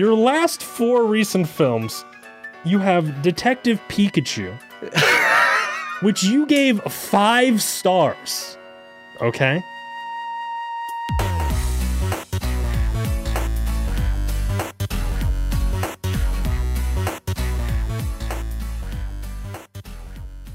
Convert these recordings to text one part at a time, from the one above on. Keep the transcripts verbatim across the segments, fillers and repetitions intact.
Your last four recent films, you have Detective Pikachu, which you gave five stars. Okay.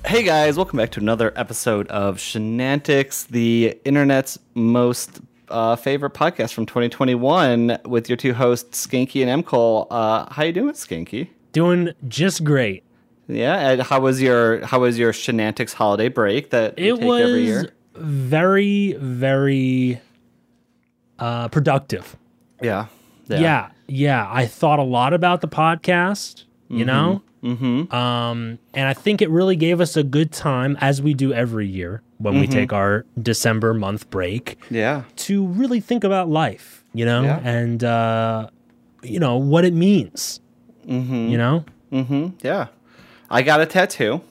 Hey guys, welcome back to another episode of Shenantics, the internet's most uh, favorite podcast from twenty twenty-one, with your two hosts, Skanky and MCole. Uh, how you doing, Skanky? Doing just great. Yeah, and how was your how was your Shenantics holiday break that you it take was every year? Very, very uh, productive. Yeah. yeah, yeah, yeah. I thought a lot about the podcast. You mm-hmm. know. Mm-hmm. Um, and I think it really gave us a good time, as we do every year when mm-hmm. we take our December month break, yeah, to really think about life, you know, yeah. and, uh, you know, what it means, mm-hmm. you know? Mm-hmm. Yeah. I got a tattoo.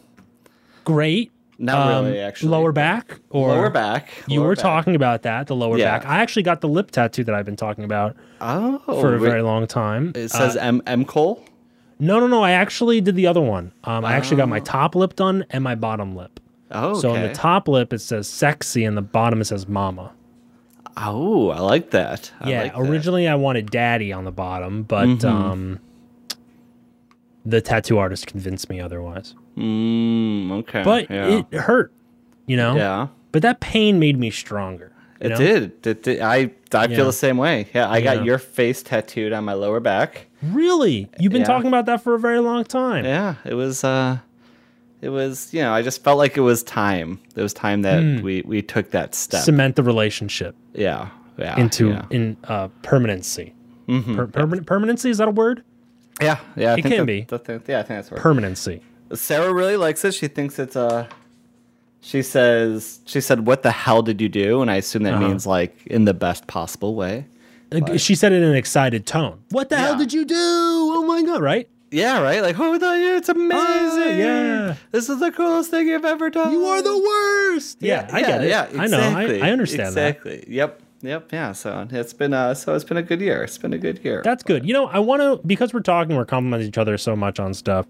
Great. Not um, really, actually. Lower back? Or lower back. You lower were back. Talking about that, the lower yeah. back. I actually got the lip tattoo that I've been talking about oh, for a very long time. It says uh, M. M. Cole? No, no, no. I actually did the other one. Um, oh. I actually got my top lip done and my bottom lip. Oh, okay. So on the top lip, it says sexy, and the bottom, it says mama. Oh, I like that. I yeah, like originally that. I wanted daddy on the bottom, but mm-hmm. um, the tattoo artist convinced me otherwise. Mm, okay. But yeah. it hurt, you know? Yeah. But that pain made me stronger. It, know? Did. it did. I, I yeah. feel the same way. Yeah, I yeah. got your face tattooed on my lower back. Really? You've been yeah. talking about that for a very long time. Yeah, it was, uh, it was, you know, I just felt like it was time. It was time that mm. we, we took that step. Cement the relationship. Yeah. yeah into yeah. in uh, permanency. Mm-hmm. Per- per- permanency, is that a word? Yeah. yeah. I it think can be. The thing, yeah, I think that's a word. Permanency. Sarah really likes it. She thinks it's a... Uh, She says, she said, what the hell did you do? And I assume that uh-huh. means like in the best possible way. But she said it in an excited tone. What the yeah. hell did you do? Oh my God, right? Yeah, right? Like, oh, it's amazing. Uh, yeah. This is the coolest thing you've ever done. You are the worst. Yeah, yeah I yeah, get it. Yeah, exactly. I know. I, I understand exactly. that. Exactly. Yep. Yep. Yeah. So it's been uh, so it's been a good year. It's been a good year. That's but. good. You know, I want to, because we're talking, we're complimenting each other so much on stuff.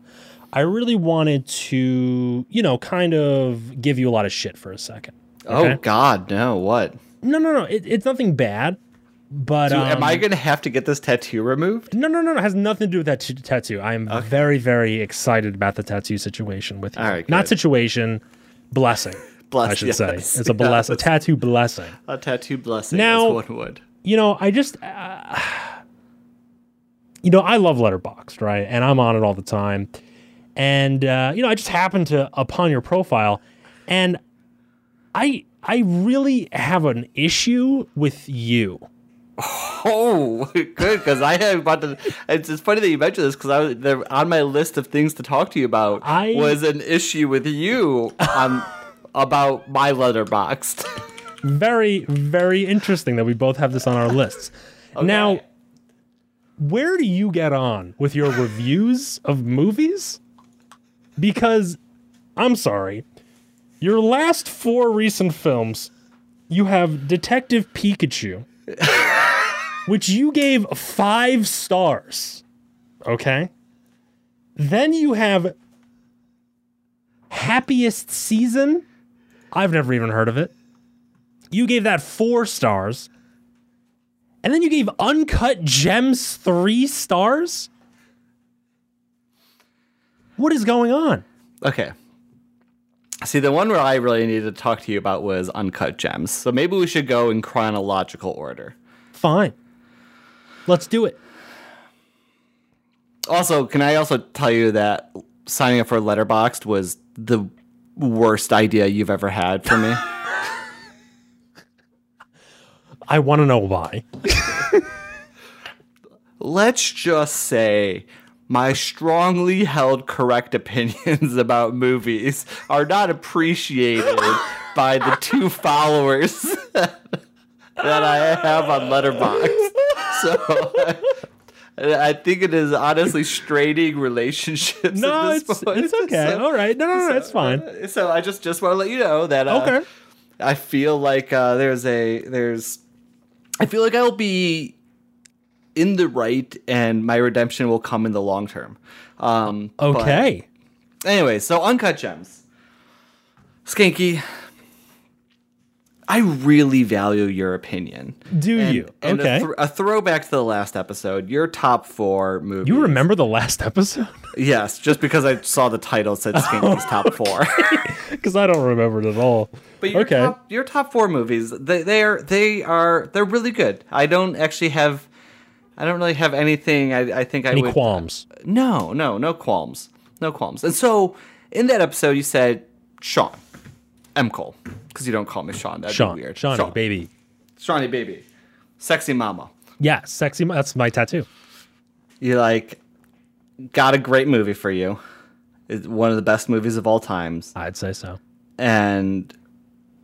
I really wanted to, you know, kind of give you a lot of shit for a second. Okay? Oh, God, no, what? No, no, no, it, it's nothing bad, but... So um, am I going to have to get this tattoo removed? No, no, no, no, it has nothing to do with that t- tattoo. I'm okay. very, very excited about the tattoo situation with you. All right, Not situation, blessing, Bless, I should yes, say. It's a, bless, yes. a tattoo blessing. A tattoo blessing, now, as one would. You know, I just... Uh, you know, I love Letterboxd, right? And I'm on it all the time. And, uh, you know, I just happened to upon your profile, and I I really have an issue with you. Oh, good, because I am about to, it's, it's funny that you mentioned this, because I was there, on my list of things to talk to you about I, was an issue with you on, about my Letterboxd. Very, very interesting that we both have this on our lists. Okay. Now... Where do you get on with your reviews of movies? Because, I'm sorry, your last four recent films, you have Detective Pikachu, which you gave five stars, okay? Then you have Happiest Season. I've never even heard of it. You gave that four stars. And then you gave Uncut Gems three stars? What is going on? Okay. See, the one where I really needed to talk to you about was Uncut Gems. So maybe we should go in chronological order. Fine. Let's do it. Also, can I also tell you that signing up for Letterboxd was the worst idea you've ever had for me? I want to know why. Let's just say my strongly held correct opinions about movies are not appreciated by the two followers that I have on Letterboxd. So I think it is honestly straining relationships no, at this it's, point. It's okay. So, All right. No, no, no, so, it's fine. So I just, just want to let you know that uh, okay. I feel like uh, there's a... there's. I feel like I'll be in the right, and my redemption will come in the long term. Um, okay. Anyway, so Uncut Gems. Skanky, I really value your opinion. Do and, you? And okay. A, th- a throwback to the last episode, your top four movies. You remember the last episode? Yes, just because I saw the title said Skanky's oh, okay. top four. Because I don't remember it at all. But your, okay. top, your top four movies, they, they are they are they're really good. I don't actually have, I don't really have anything. I, I think Any I would qualms. Uh, no, no, no qualms, no qualms. And so in that episode, you said Sean. M. Cole, because you don't call me Sean. That'd Sean, be weird. Shawnee, Sean. baby. Shawnee, baby. Sexy mama. Yeah, sexy mama. That's my tattoo. You like, got a great movie for you. It's one of the best movies of all times. I'd say so. And,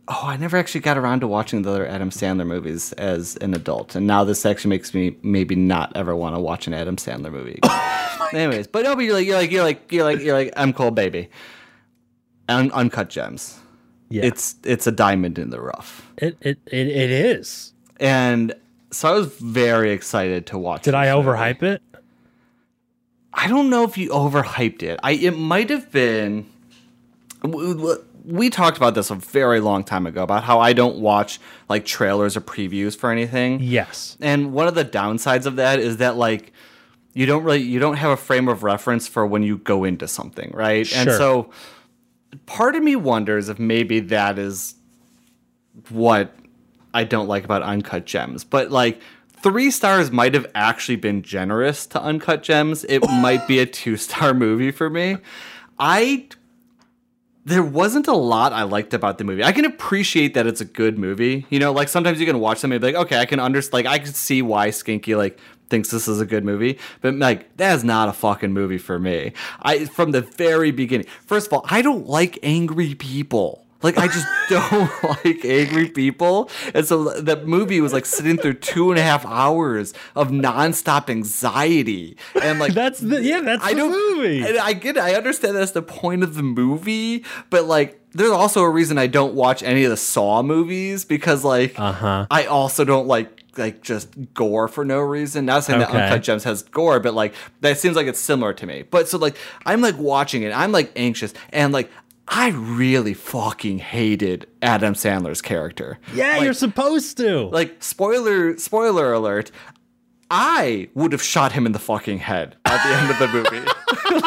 oh, I never actually got around to watching the other Adam Sandler movies as an adult. And now this actually makes me maybe not ever want to watch an Adam Sandler movie again. Anyways, but no, but you're like, you're like, you're like, you're like, you're like, M. Cole, baby. Un- Uncut Gems. Yeah. It's it's a diamond in the rough. It it it, it is. And so I was very excited to watch it. Did I overhype it? I don't know if you overhyped it. I it might have been we, we talked about this a very long time ago about how I don't watch like trailers or previews for anything. Yes. And one of the downsides of that is that like you don't really you don't have a frame of reference for when you go into something, right? Sure. And so part of me wonders if maybe that is what I don't like about Uncut Gems. But, like, three stars might have actually been generous to Uncut Gems. It might be a two-star movie for me. I... There wasn't a lot I liked about the movie. I can appreciate that it's a good movie. You know, like, sometimes you can watch something and be like, okay, I can understand... Like, I can see why Skanky, like... thinks this is a good movie, but like that's not a fucking movie for me. I from the very beginning. First of all, I don't like angry people. Like I just don't like angry people, and so that movie was like sitting through two and a half hours of nonstop anxiety. And like that's the yeah, that's I the don't, movie. And I get, I understand that's the point of the movie, but like. There's also a reason I don't watch any of the Saw movies because, like, uh-huh. I also don't like like just gore for no reason. Not saying okay. that Uncut Gems has gore, but like that seems like it's similar to me. But so like I'm like watching it, I'm like anxious, and like I really fucking hated Adam Sandler's character. Yeah, like, you're supposed to. Like spoiler spoiler alert. I would have shot him in the fucking head at the end of the movie.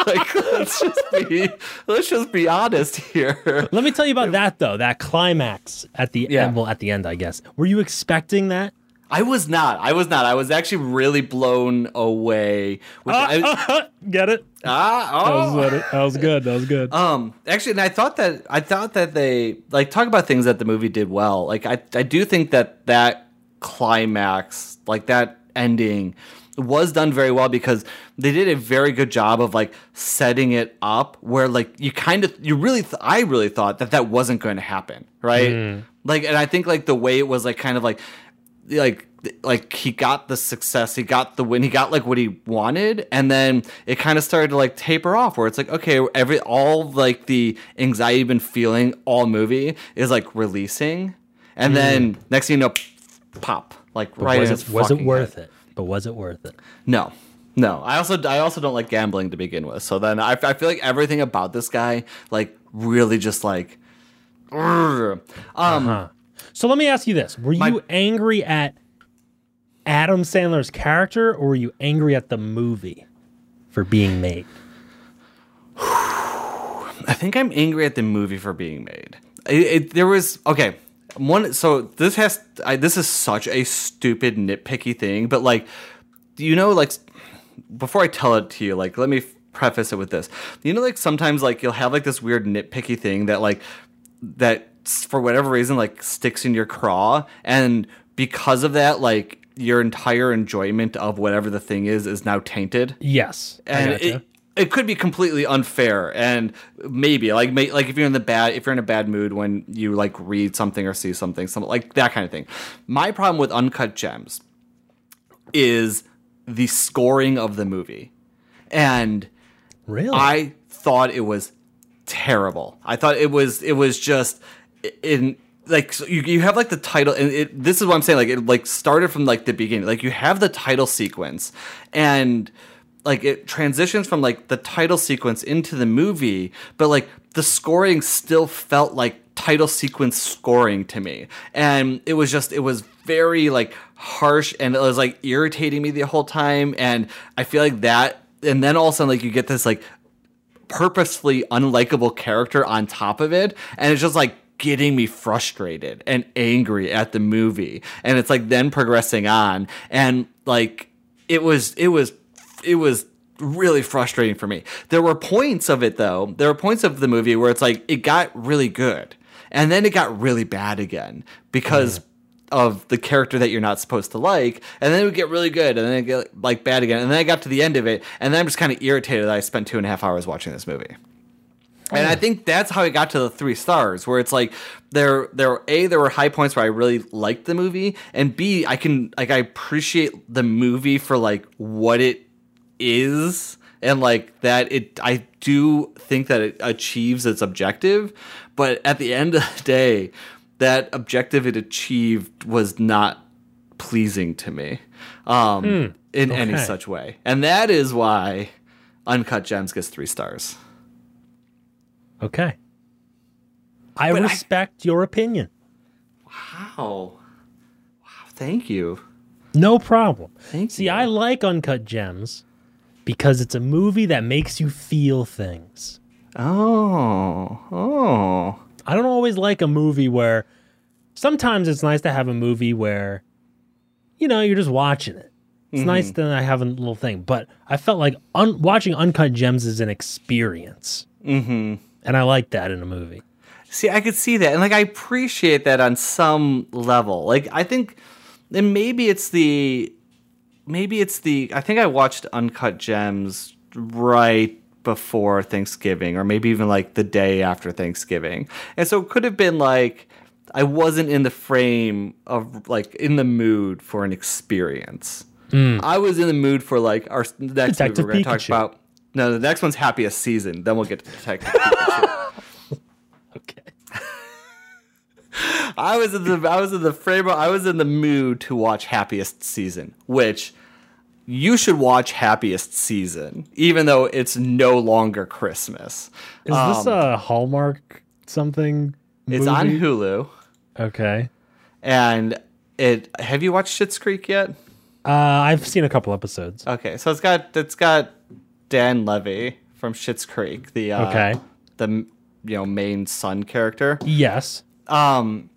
Like, let's just be, let's just be honest here. Let me tell you about that though. That climax at the yeah. end, well, at the end, I guess. Were you expecting that? I was not. I was not. I was actually really blown away. With uh, the, I, uh, get it? Ah, oh. that, was, that was good. That was good. Um, actually, and I thought that I thought that they like talk about things that the movie did well. Like, I I do think that that climax, like that. Ending was done very well because they did a very good job of like setting it up where like you kind of you really th- I really thought that that wasn't going to happen, right? Mm. Like, and I think like the way it was like kind of like like like he got the success, he got the win, he got like what he wanted, and then it kind of started to like taper off where it's like okay, every all like the anxiety you've been feeling all movie is like releasing, and mm. then next thing you know, pop. Like but right, was it, was it worth head. it? But was it worth it? No, no. I also I also don't like gambling to begin with. So then I, I feel like everything about this guy like really just like. Um. Uh-huh. So let me ask you this: Were my, you angry at Adam Sandler's character, or were you angry at the movie for being made? I think I'm angry at the movie for being made. It, it, there was okay. One, so this has, I, this is such a stupid nitpicky thing, but like, you know, like before I tell it to you, like, let me preface it with this, you know, like sometimes like you'll have like this weird nitpicky thing that like, that for whatever reason, like sticks in your craw. And because of that, like your entire enjoyment of whatever the thing is, is now tainted. Yes. And it, it could be completely unfair, and maybe like may, like if you're in the bad if you're in a bad mood when you like read something or see something, something like that kind of thing. My problem with Uncut Gems is the scoring of the movie, and really, I thought it was terrible. I thought it was it was just in like so you you have like the title, and it, this is what I'm saying. Like it like started from like the beginning. Like you have the title sequence, and like it transitions from like the title sequence into the movie, but like the scoring still felt like title sequence scoring to me, and it was just it was very like harsh, and it was like irritating me the whole time. And I feel like that, and then all of a sudden like you get this like purposefully unlikable character on top of it, and it's just like getting me frustrated and angry at the movie. And it's like then progressing on, and like it was it was it was really frustrating for me. There were points of it though there were points of the movie where it's like it got really good, and then it got really bad again because mm. of the character that you're not supposed to like, and then it would get really good, and then it get like bad again, and then I got to the end of it, and then I'm just kind of irritated that I spent two and a half hours watching this movie. And I think that's how it got to the three stars, where it's like there, there, a, there were high points where I really liked the movie, and B, I can like I appreciate the movie for like what it is, and like that it, I do think that it achieves its objective, but at the end of the day, that objective it achieved was not pleasing to me, um, mm, in okay. any such way, and that is why Uncut Gems gets three stars. Okay. I but respect I... your opinion. Wow. Wow. Thank you. No problem. Thank See, you. I like Uncut Gems because it's a movie that makes you feel things. Oh. Oh. I don't always like a movie where... Sometimes it's nice to have a movie where, you know, you're just watching it. It's mm-hmm. nice that I have a little thing. But I felt like un- watching Uncut Gems is an experience. Mm-hmm. And I like that in a movie. See, I could see that. And like, I appreciate that on some level. Like, I think, and maybe it's the, maybe it's the, I think I watched Uncut Gems right before Thanksgiving, or maybe even like the day after Thanksgiving. And so it could have been like, I wasn't in the frame of like in the mood for an experience. Mm. I was in the mood for like our next Detective movie we're going to talk about. No, the next one's Happiest Season. Then we'll get to Detective Pikachu. Okay. I was in the I was in the frame. I was in the mood to watch Happiest Season, which you should watch Happiest Season, even though it's no longer Christmas. Is um, this a Hallmark something? Movie? It's on Hulu. Okay. And it. Have you watched Schitt's Creek yet? Uh, I've seen a couple episodes. Okay, so it's got it's got. Dan Levy from Schitt's Creek, the uh, okay. the you know main son character. Yes. Um,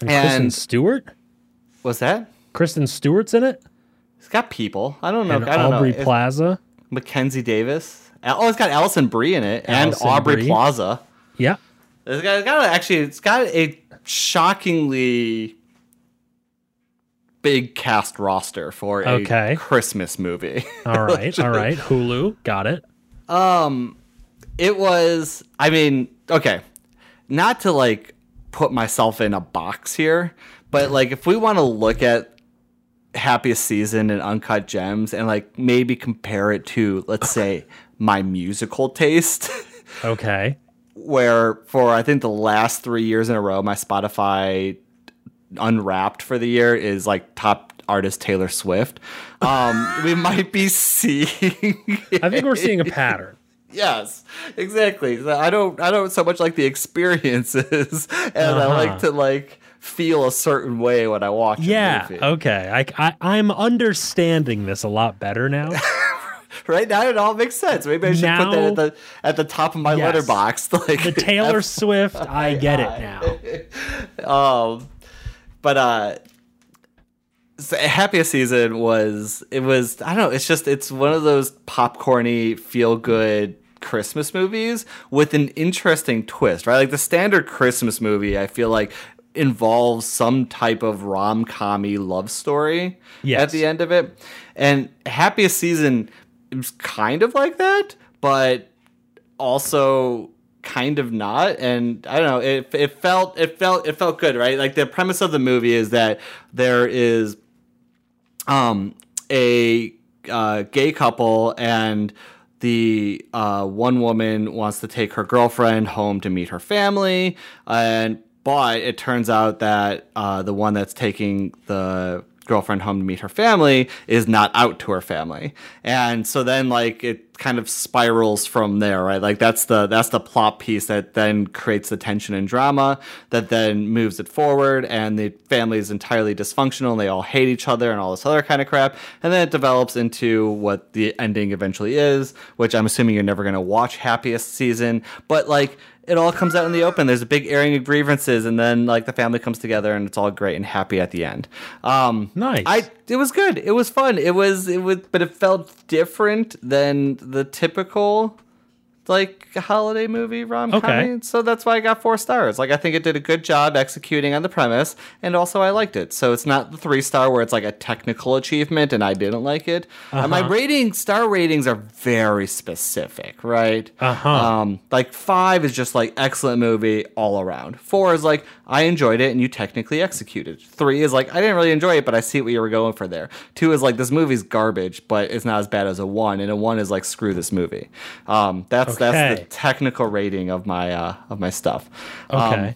and, and Kristen Stewart. What's that? Kristen Stewart's in it. It's got people. I don't know. And I don't Aubrey know. Plaza. It's Mackenzie Davis. Oh, it's got Alison Brie in it, and Alison Aubrey Brie. Plaza. Yeah. It's got, it's got actually. It's got a shockingly big cast roster for a okay. Christmas movie. All right, all right. Hulu, got it. Um, it was, I mean, okay, not to like put myself in a box here, but like if we want to look at Happiest Season and Uncut Gems and like maybe compare it to, let's say, my musical taste. Okay. Where for I think the last three years in a row, my Spotify Unwrapped for the year is like top artist Taylor Swift. Um, we might be seeing. I think we're seeing a pattern. Yes, exactly. I don't. I don't so much like the experiences, and uh-huh. I like to like feel a certain way when I watch. Yeah. A movie. Okay. I, I I'm understanding this a lot better now. Right now, it all makes sense. Maybe I should now, put that at the at the top of my yes. letterbox. Like the Taylor F- Swift. I get it now. um. But uh, Happiest Season was, it was, I don't know, it's just, it's one of those popcorn-y, feel-good Christmas movies with an interesting twist, right? Like the standard Christmas movie, I feel like, involves some type of rom-com-y love story yes. at the end of it. And Happiest Season is kind of like that, but also... kind of not, and I don't know. It it felt it felt it felt good, right? Like the premise of the movie is that there is, um, a uh, gay couple, and the uh, one woman wants to take her girlfriend home to meet her family, and But it turns out that uh, the one that's taking the girlfriend home to meet her family is not out to her family. And so then, like, it kind of spirals from there, right? Like, that's the that's the plot piece that then creates the tension and drama that then moves it forward, and the family is entirely dysfunctional and they all hate each other and all this other kind of crap. And then it develops into what the ending eventually is, which I'm assuming you're never going to watch Happiest Season, but, like, it all comes out in the open. There's a big airing of grievances, and then, like, the family comes together, and it's all great and happy at the end. Um, nice. I, it was good. It was fun. It was, it was, but it felt different than the typical, like, holiday movie rom-com. Okay. So that's why I got four stars. Like, I think it did a good job executing on the premise, and also I liked it. So it's not the three-star where it's, like, a technical achievement, and I didn't like it. Uh-huh. And my rating, star ratings are very specific, right? Uh-huh. Um, like, five is just, like, excellent movie all around. Four is, like, I enjoyed it, and you technically executed. Three is, like, I didn't really enjoy it, but I see what you were going for there. Two is, like, this movie's garbage, but it's not as bad as a one, and a one is, like, screw this movie. Um, that's okay. That's the technical rating of my uh, of my stuff. Okay. Um,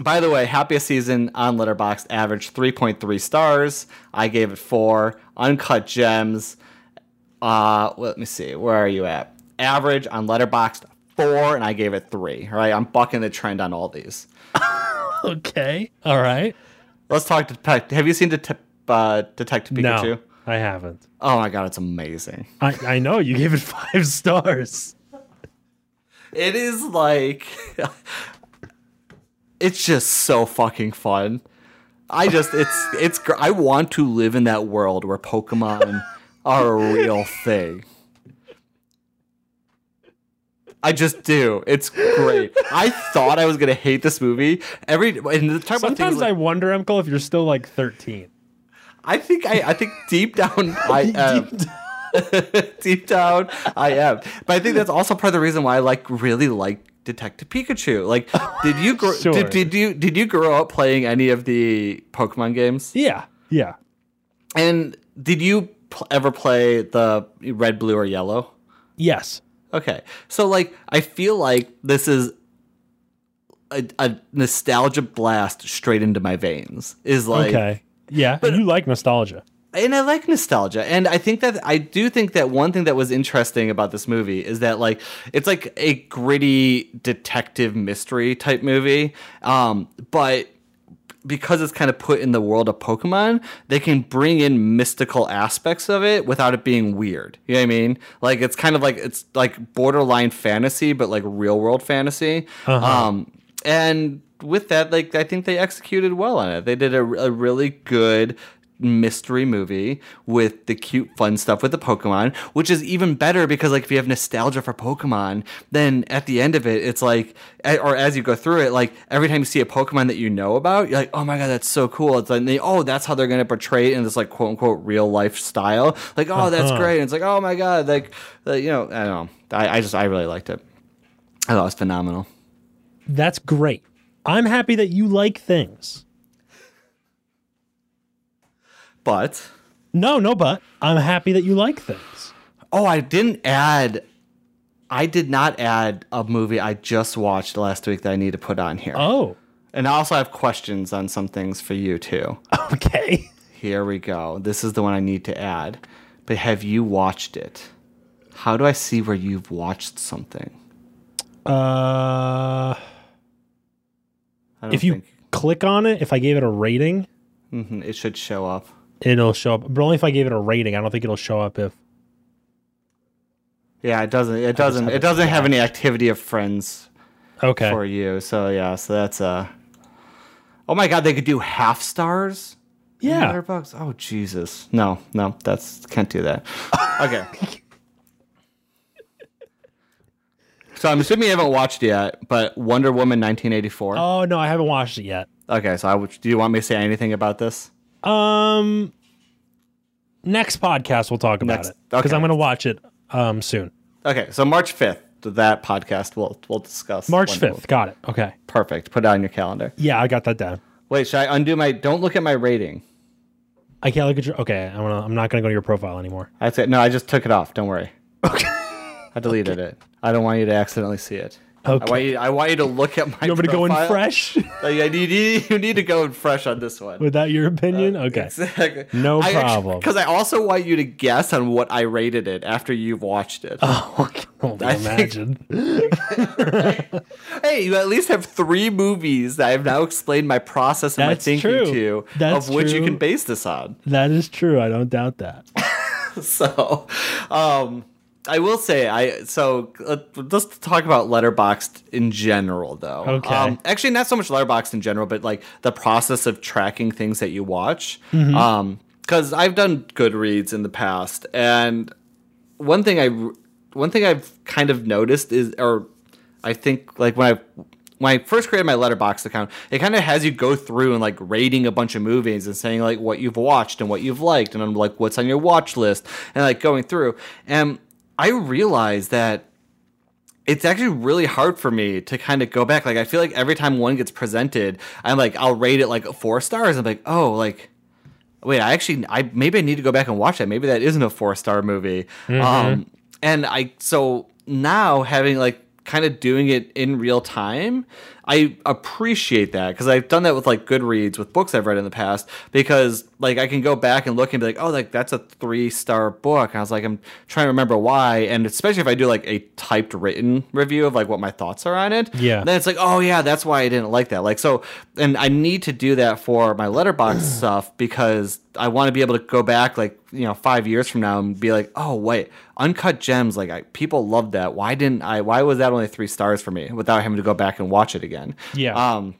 by the way, Happiest Season on Letterboxd averaged three point three stars. I gave it four. Uncut Gems. Uh, let me see. Where are you at? Average on Letterboxd four, and I gave it three. All right, I'm bucking the trend on all these. Okay. All right. Let's talk Detective. Have you seen Det- uh, Detective Pikachu? No, I haven't. Oh my god, it's amazing. I, I know you gave it five stars. It is, like, it's just so fucking fun. I just, it's, it's, gr- I want to live in that world where Pokemon are a real thing. I just do. It's great. I thought I was going to hate this movie. Every, and the type Sometimes of things, like, I wonder, Uncle, if you're still, like, thirteen. I think, I, I think deep down, I am. Deep down. Deep down, I am. But I think that's also part of the reason why I like really like Detective Pikachu. Like, did you grow, sure. did, did you did you grow up playing any of the Pokemon games? Yeah, yeah. And did you pl- ever play the Red, Blue, or Yellow? Yes. Okay. So, like, I feel like this is a, a nostalgia blast straight into my veins. Is like, okay, yeah. But you like nostalgia. And I like nostalgia. And I think that I do think that one thing that was interesting about this movie is that, like, it's like a gritty detective mystery type movie. Um, but because it's kind of put in the world of Pokemon, they can bring in mystical aspects of it without it being weird. You know what I mean? Like, it's kind of like, it's like borderline fantasy, but like real world fantasy. Uh-huh. Um, and with that, like, I think they executed well on it. They did a, a really good mystery movie with the cute fun stuff with the Pokemon, which is even better because, like, if you have nostalgia for Pokemon, then at the end of it, it's like, or as you go through it, like, every time you see a Pokemon that you know about, you're like, oh my god, that's so cool. It's like, they, oh, that's how they're going to portray it in this, like, quote unquote real life style. Like, oh, that's uh-huh. great. And it's like, oh my god, like, like, you know, I don't know. I, I just I really liked it. I thought it was phenomenal. That's great. I'm happy that you like things. But no, no, but I'm happy that you like things. Oh, I didn't add. I did not add a movie I just watched last week that I need to put on here. Oh, and I also have questions on some things for you, too. OK, here we go. This is the one I need to add. But have you watched it? How do I see where you've watched something? Uh, I don't if you think... click on it, if I gave it a rating, mm-hmm, it should show up. It'll show up, but only if I gave it a rating. I don't think it'll show up if. Yeah, it doesn't. It doesn't. It doesn't have any activity of friends. Okay. For you, so yeah, so that's uh. Oh my god, they could do half stars. Yeah. Letterboxd. Oh Jesus, no, no, that's can't do that. Okay. So I'm assuming you haven't watched it yet, but Wonder Woman nineteen eighty-four. Oh no, I haven't watched it yet. Okay, so I would, do you want me to say anything about this? Um, next podcast we'll talk about next, it because okay. I'm going to watch it um soon. Okay, so March fifth, that podcast we'll we'll discuss. March fifth, got it. Okay, perfect. Put it on your calendar. Yeah, I got that down. Wait, should I undo my? Don't look at my rating. I can't look at your. Okay, I'm gonna, I'm not going to go to your profile anymore. That's it. No, I just took it off. Don't worry. Okay, I deleted okay. it. I don't want you to accidentally see it. Okay. I want you, I want you to look at my You want me to go in fresh? I need, you need to go in fresh on this one. Was that your opinion? Uh, okay. Exactly. No I problem. Because I also want you to guess on what I rated it after you've watched it. Oh, I can't I imagine. Think, hey, you at least have three movies that I've now explained my process and That's my thinking true. to, That's of which true. you can base this on. That is true. I don't doubt that. So, um... I will say, I so uh, let's talk about Letterboxd in general, though. Okay. Um, actually, not so much Letterboxd in general, but like the process of tracking things that you watch. Mm-hmm. Um, because I've done Goodreads in the past, and one thing I one thing I've kind of noticed is, or I think like when I when I first created my Letterboxd account, it kind of has you go through and like rating a bunch of movies and saying like what you've watched and what you've liked, and I'm like what's on your watch list, and like going through and. I realize that it's actually really hard for me to kind of go back. Like, I feel like every time one gets presented, I'm like, I'll rate it like four stars. I'm like, oh, like, wait, I actually, I maybe I need to go back and watch that. Maybe that isn't a four star movie. Mm-hmm. Um, and I, so now having like kind of doing it in real time, I appreciate that because I've done that with like Goodreads with books I've read in the past because like I can go back and look and be like, oh, like that's a three star book. And I was like, I'm trying to remember why. And especially if I do like a typed written review of like what my thoughts are on it. Yeah. Then it's like, oh yeah, that's why I didn't like that. Like, so, and I need to do that for my Letterboxd stuff because I want to be able to go back like, you know, five years from now and be like, oh wait, Uncut Gems. Like I, people loved that. Why didn't I, why was that only three stars for me without having to go back and watch it again? Yeah. Um,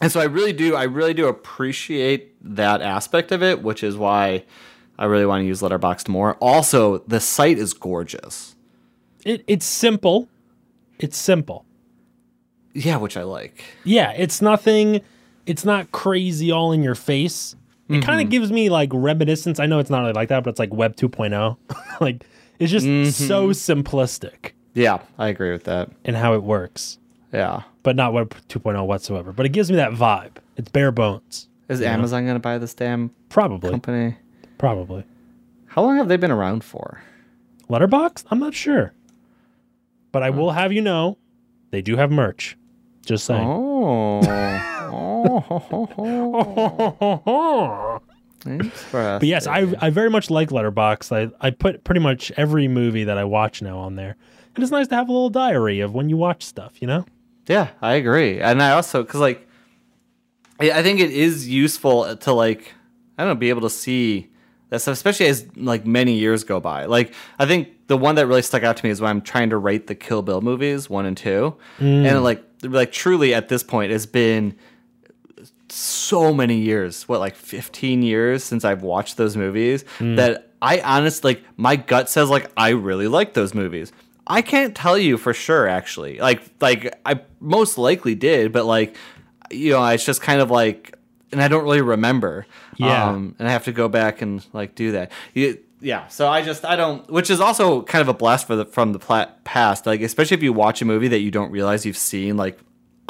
and so I really do, I really do appreciate that aspect of it, which is why I really want to use Letterboxd more. Also, the site is gorgeous. It it's simple. It's simple. Yeah, which I like. Yeah, it's nothing. It's not crazy all in your face. It mm-hmm. kind of gives me like reminiscence. I know it's not really like that, but it's like Web two point oh. Like it's just mm-hmm. so simplistic. Yeah, I agree with that. And how it works. Yeah. But not Web two point oh whatsoever. But it gives me that vibe. It's bare bones. Is Amazon going to buy this damn Probably. company? Probably. How long have they been around for? Letterboxd? I'm not sure. But I oh. will have you know, they do have merch. Just saying. Oh. oh, ho, ho, ho. But yes, I I very much like Letterboxd. I, I put pretty much every movie that I watch now on there. And it's nice to have a little diary of when you watch stuff, you know? Yeah, I agree. And I also, because, like, I think it is useful to, like, I don't know, be able to see that stuff, especially as, like, many years go by. Like, I think the one that really stuck out to me is when I'm trying to rate the Kill Bill movies, one and two. Mm. And, like, like, truly at this point, it's been so many years, what, like, fifteen years since I've watched those movies mm. that I honestly, like, my gut says, like, I really like those movies. I can't tell you for sure, actually. Like, like I most likely did, but like, you know, it's just kind of like, and I don't really remember. Yeah, um, and I have to go back and like do that. You, yeah, so I just I don't, which is also kind of a blast for the from the plat, past. Like, especially if you watch a movie that you don't realize you've seen like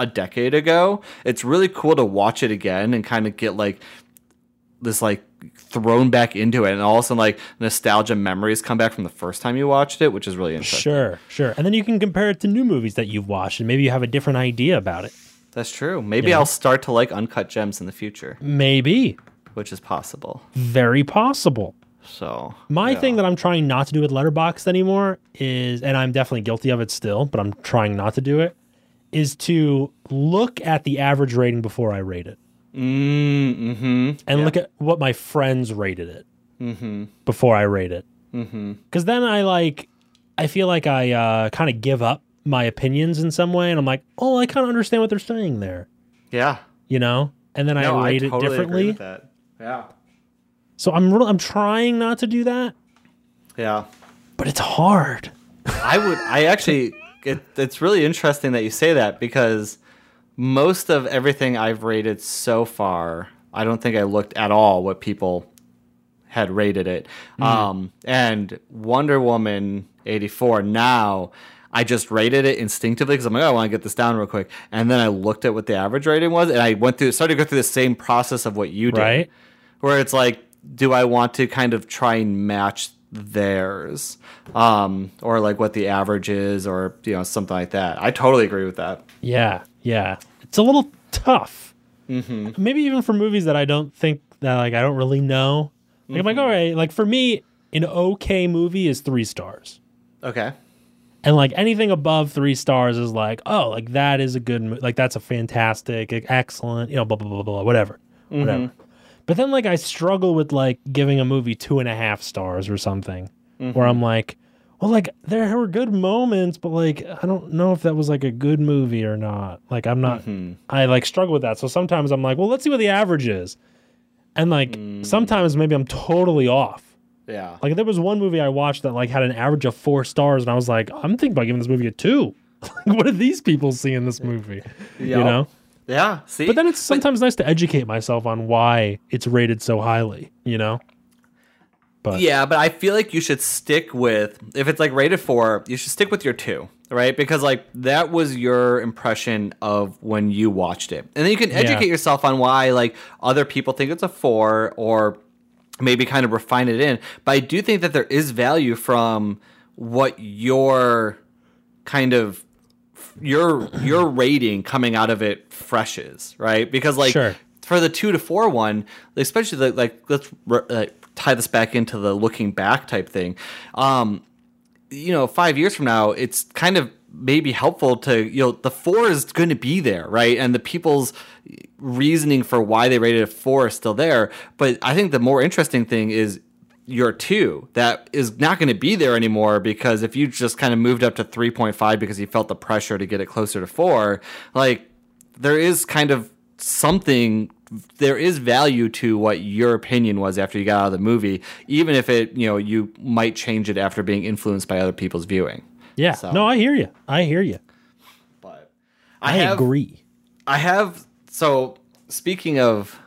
a decade ago, it's really cool to watch it again and kind of get like this like. Thrown back into it, and all of a sudden like nostalgia memories come back from the first time you watched it, which is really interesting. Sure, sure. And then you can compare it to new movies that you've watched, and maybe you have a different idea about it. That's true. Maybe yeah. I'll start to like Uncut Gems in the future. Maybe. Which is possible. Very possible. So my yeah. thing that I'm trying not to do with Letterboxd anymore is, and I'm definitely guilty of it still, but I'm trying not to do it, is to look at the average rating before I rate it. Mm-hmm. And yeah. look at what my friends rated it mm-hmm. before I rate it. Because mm-hmm. then I like, I feel like I uh, kind of give up my opinions in some way, and I'm like, oh, I kind of understand what they're saying there. Yeah, you know. And then no, I rate I totally it differently. Agree with that. Yeah. So I'm re- I'm trying not to do that. Yeah. But it's hard. I would. I actually. It, it's really interesting that you say that because. Most of everything I've rated so far, I don't think I looked at all what people had rated it. Mm-hmm. Um, and Wonder Woman eighty-four, now I just rated it instinctively because I'm like, oh, I want to get this down real quick. And then I looked at what the average rating was, and I went through, started to go through the same process of what you did, right? Where it's like, do I want to kind of try and match theirs, um, or like what the average is, or, you know, something like that. I totally agree with that. Yeah. Yeah. It's a little tough. Mm-hmm. Maybe even for movies that I don't think that, like, I don't really know. Like, mm-hmm. I'm like, all right, like for me, an okay movie is three stars. Okay. And like anything above three stars is like, oh, like that is a good movie. Like that's a fantastic, excellent, you know, blah, blah, blah, blah, whatever, mm-hmm. whatever. But then, like, I struggle with, like, giving a movie two and a half stars or something, mm-hmm. where I'm like, well, like, there were good moments, but, like, I don't know if that was, like, a good movie or not. Like, I'm not, mm-hmm. I, like, struggle with that. So sometimes I'm like, well, let's see what the average is. And, like, mm. sometimes maybe I'm totally off. Yeah. Like, there was one movie I watched that, like, had an average of four stars, and I was like, I'm thinking about giving this movie a two. Like, what do these people see in this movie? Yep. You know? Yeah, see? But then it's sometimes but, nice to educate myself on why it's rated so highly, you know? But yeah, but I feel like you should stick with, if it's like rated four, you should stick with your two, right? Because like that was your impression of when you watched it. And then you can educate yeah. yourself on why like other people think it's a four, or maybe kind of refine it in. But I do think that there is value from what your kind of your your rating coming out of it fresh is, right? Because like sure. for the two to four one, especially the, like let's re- like, tie this back into the looking back type thing. Um, you know, five years from now, it's kind of maybe helpful to, you know, the four is going to be there, right? And the people's reasoning for why they rated a four is still there. But I think the more interesting thing is your two that is not going to be there anymore, because if you just kind of moved up to three point five because you felt the pressure to get it closer to four, like there is kind of something, there is value to what your opinion was after you got out of the movie, even if it, you know, you might change it after being influenced by other people's viewing. Yeah. So, no, I hear you. I hear you. But I, I have, agree. I have. So speaking of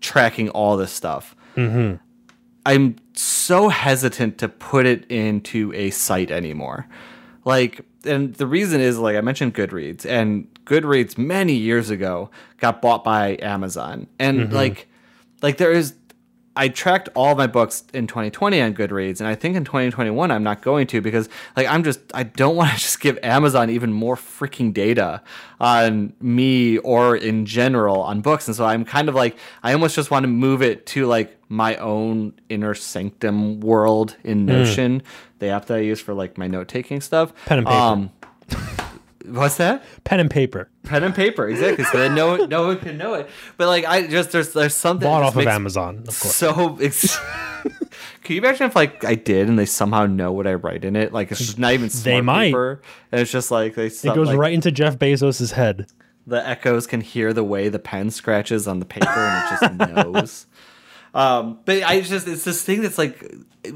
tracking all this stuff, mm-hmm. I'm so hesitant to put it into a site anymore. Like, and the reason is, like I mentioned, Goodreads, and Goodreads many years ago got bought by Amazon. And mm-hmm. like, like there is, I tracked all my books in twenty twenty on Goodreads. And I think in twenty twenty-one, I'm not going to, because like, I'm just, I don't want to just give Amazon even more freaking data on me or in general on books. And so I'm kind of like, I almost just want to move it to like my own inner sanctum world in Notion, mm. the app that I use for like my note taking stuff. Pen and paper. Um, what's that? Pen and paper. Pen and paper, exactly. So that no, no one can know it. But like, I just there's there's something bought off of Amazon, of course. So ex- can you imagine if like I did and they somehow know what I write in it? Like it's just not even smart they might. Paper, and it's just like they. Stop, it goes like, right into Jeff Bezos's head. The echoes can hear the way the pen scratches on the paper, and it just knows. Um, but I just it's this thing that's like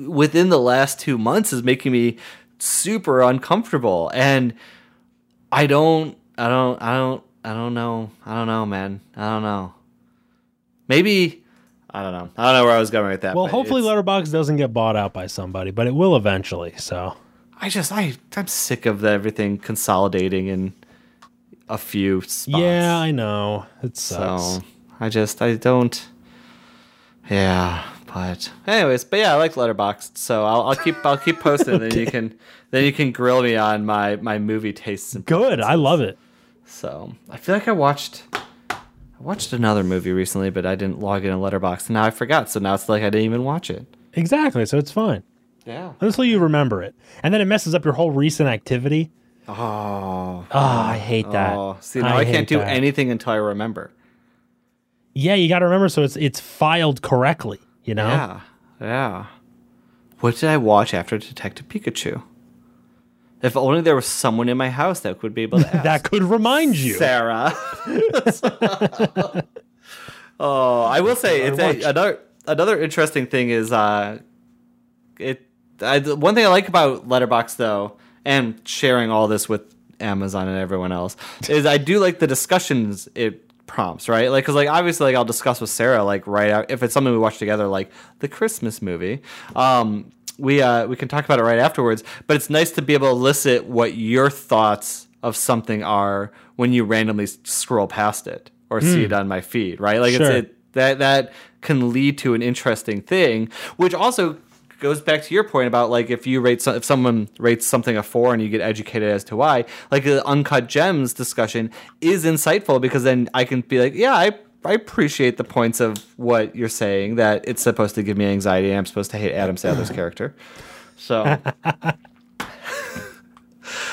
within the last two months is making me super uncomfortable, and I don't. I don't, I don't, I don't know. I don't know, man. I don't know. Maybe, I don't know. I don't know where I was going with that. Well, hopefully Letterboxd doesn't get bought out by somebody, but it will eventually. So I just, I, I'm sick of everything consolidating in a few spots. Yeah, I know. It sucks. So I just, I don't. Yeah, but anyways, but yeah, I like Letterboxd, so I'll, I'll keep, I'll keep posting. Okay. Then you can, then you can grill me on my, my movie tastes. And good, I love it. So I feel like I watched I watched another movie recently, but I didn't log in a Letterboxd. Now I forgot. So now it's like I didn't even watch it. Exactly. So it's fine. Yeah. Until you remember it. And then it messes up your whole recent activity. Oh. Oh, I hate that. Oh. See, now I, I can't do that. Anything until I remember. Yeah, you got to remember. So it's it's filed correctly, you know? Yeah. Yeah. What did I watch after Detective Pikachu? If only there was someone in my house that would be able to ask. That could remind you. Sarah. Oh, I will say, it's a, another another interesting thing is, uh, it. I, one thing I like about Letterboxd, though, and sharing all this with Amazon and everyone else, is I do like the discussions it prompts, right? Like, because, like, obviously, like, I'll discuss with Sarah, like, right out, if it's something we watch together, like, the Christmas movie, um... We uh we can talk about it right afterwards, but it's nice to be able to elicit what your thoughts of something are when you randomly scroll past it or mm. see it on my feed, right? Like sure. it's it, that that can lead to an interesting thing, which also goes back to your point about, like, if you rate some, if someone rates something a four and you get educated as to why, like the Uncut Gems discussion is insightful, because then I can be like, yeah, I I appreciate the points of what you're saying, that it's supposed to give me anxiety and I'm supposed to hate Adam Sandler's character. So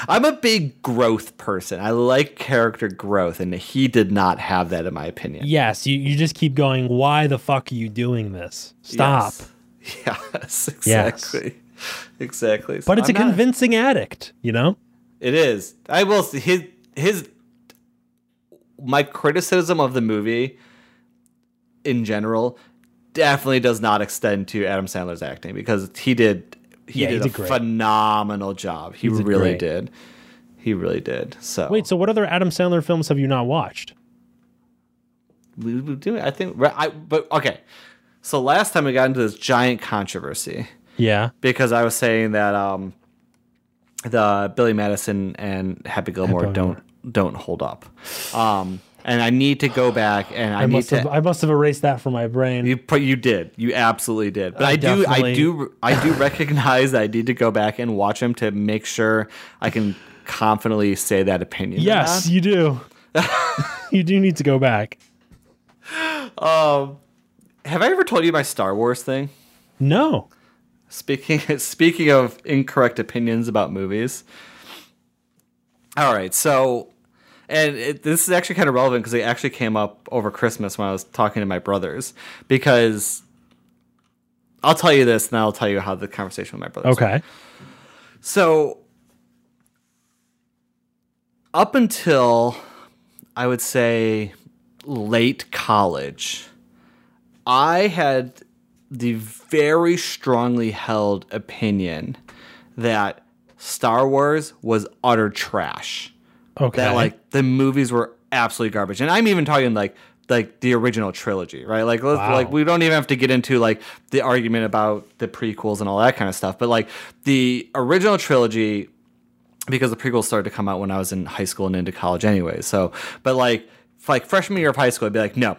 I'm a big growth person. I like character growth, and he did not have that, in my opinion. Yes, you, you just keep going, why the fuck are you doing this? Stop. Yes, yes exactly. Yes. Exactly. So but it's I'm a convincing not... addict, you know? It is. I will see his his my criticism of the movie in general definitely does not extend to Adam Sandler's acting, because he did He, yeah, did he did a great. phenomenal job. He, he did really great. did. He really did. So wait, so what other Adam Sandler films have you not watched? We do. I think. I, but okay. So last time we got into this giant controversy. Yeah. Because I was saying that um, the Billy Madison and Happy Gilmore Happy don't Gilmore. don't hold up. Um, and I need to go back and I, I need must to. Have, I must have erased that from my brain. You, you did. You absolutely did. But I, I do. I do. I do recognize that I need to go back and watch him to make sure I can confidently say that opinion. Yes, you do. You do need to go back. Um, have I ever told you my Star Wars thing? No. Speaking speaking of incorrect opinions about movies. All right, so. And it, this is actually kind of relevant because it actually came up over Christmas when I was talking to my brothers. Because I'll tell you this, and I'll tell you how the conversation with my brothers. Okay. Went. So up until, I would say, late college, I had the very strongly held opinion that Star Wars was utter trash. Okay. That, like, the movies were absolutely garbage. And I'm even talking, like, like the original trilogy, right? Like, let's, wow. like we don't even have to get into, like, the argument about the prequels and all that kind of stuff. But, like, the original trilogy, because the prequels started to come out when I was in high school and into college anyway. So, but, like, like freshman year of high school, I'd be like, no,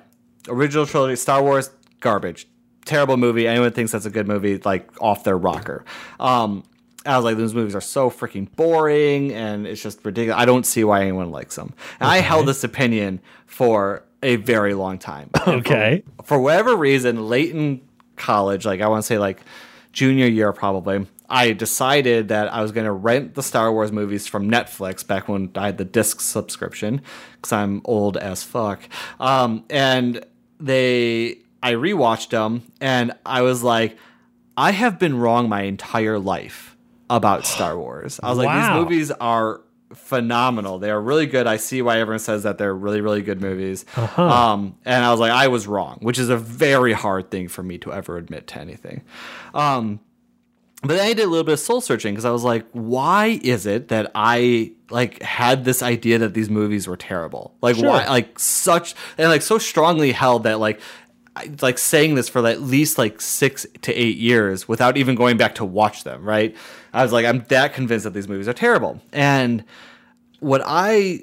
original trilogy, Star Wars, garbage. Terrible movie. Anyone thinks that's a good movie, like, off their rocker. Um I was like, those movies are so freaking boring, and it's just ridiculous. I don't see why anyone likes them. And okay. I held this opinion for a very long time. Okay. For, for whatever reason, late in college, like I want to say like junior year probably, I decided that I was going to rent the Star Wars movies from Netflix back when I had the disc subscription, because I'm old as fuck. Um, and they, I rewatched them, and I was like, I have been wrong my entire life about Star Wars. I was wow. like, these movies are phenomenal. They are really good. I see why everyone says that they're really, really good movies. Uh-huh. Um, and I was like, I was wrong, which is a very hard thing for me to ever admit to anything. Um, but then I did a little bit of soul searching, because I was like, why is it that I like had this idea that these movies were terrible? Like sure. why, like such, and like so strongly held that like, like saying this for at least like six to eight years without even going back to watch them, right? I was like, I'm that convinced that these movies are terrible. And what I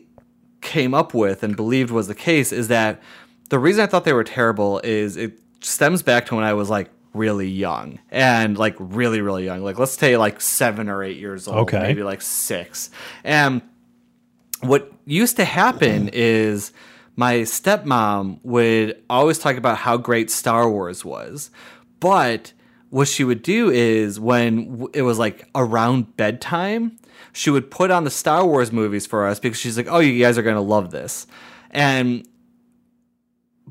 came up with and believed was the case is that the reason I thought they were terrible is it stems back to when I was like really young and like really, really young. Like let's say like seven or eight years old, okay. maybe like six. And what used to happen is my stepmom would always talk about how great Star Wars was, but what she would do is when it was like around bedtime, she would put on the Star Wars movies for us because she's like, oh, you guys are going to love this. And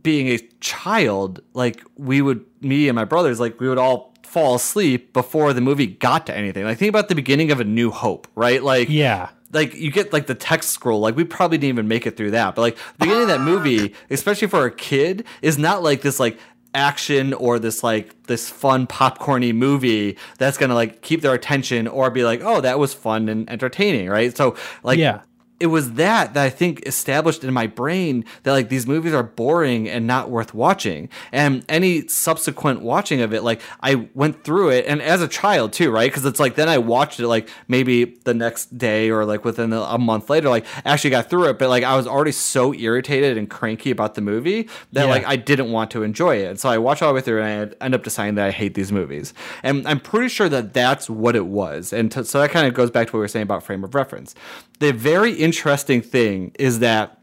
being a child, like we would, me and my brothers, like we would all fall asleep before the movie got to anything. Like think about the beginning of A New Hope, right? Like, yeah. Like, you get, like, the text scroll. Like, we probably didn't even make it through that. But, like, the beginning of that movie, especially for a kid, is not, like, this, like, action or this, like, this fun popcorn-y movie that's going to, like, keep their attention or be like, oh, that was fun and entertaining, right? So, like, yeah. it was that that I think established in my brain that like these movies are boring and not worth watching. And any subsequent watching of it, like I went through it, and as a child too, right? Because it's like then I watched it like maybe the next day or like within a month later, like actually got through it. But like I was already so irritated and cranky about the movie that yeah. like I didn't want to enjoy it. And so I watched all the way through, and I end up deciding that I hate these movies. And I'm pretty sure that that's what it was. And t- so that kind of goes back to what we were saying about frame of reference. The very interesting thing is that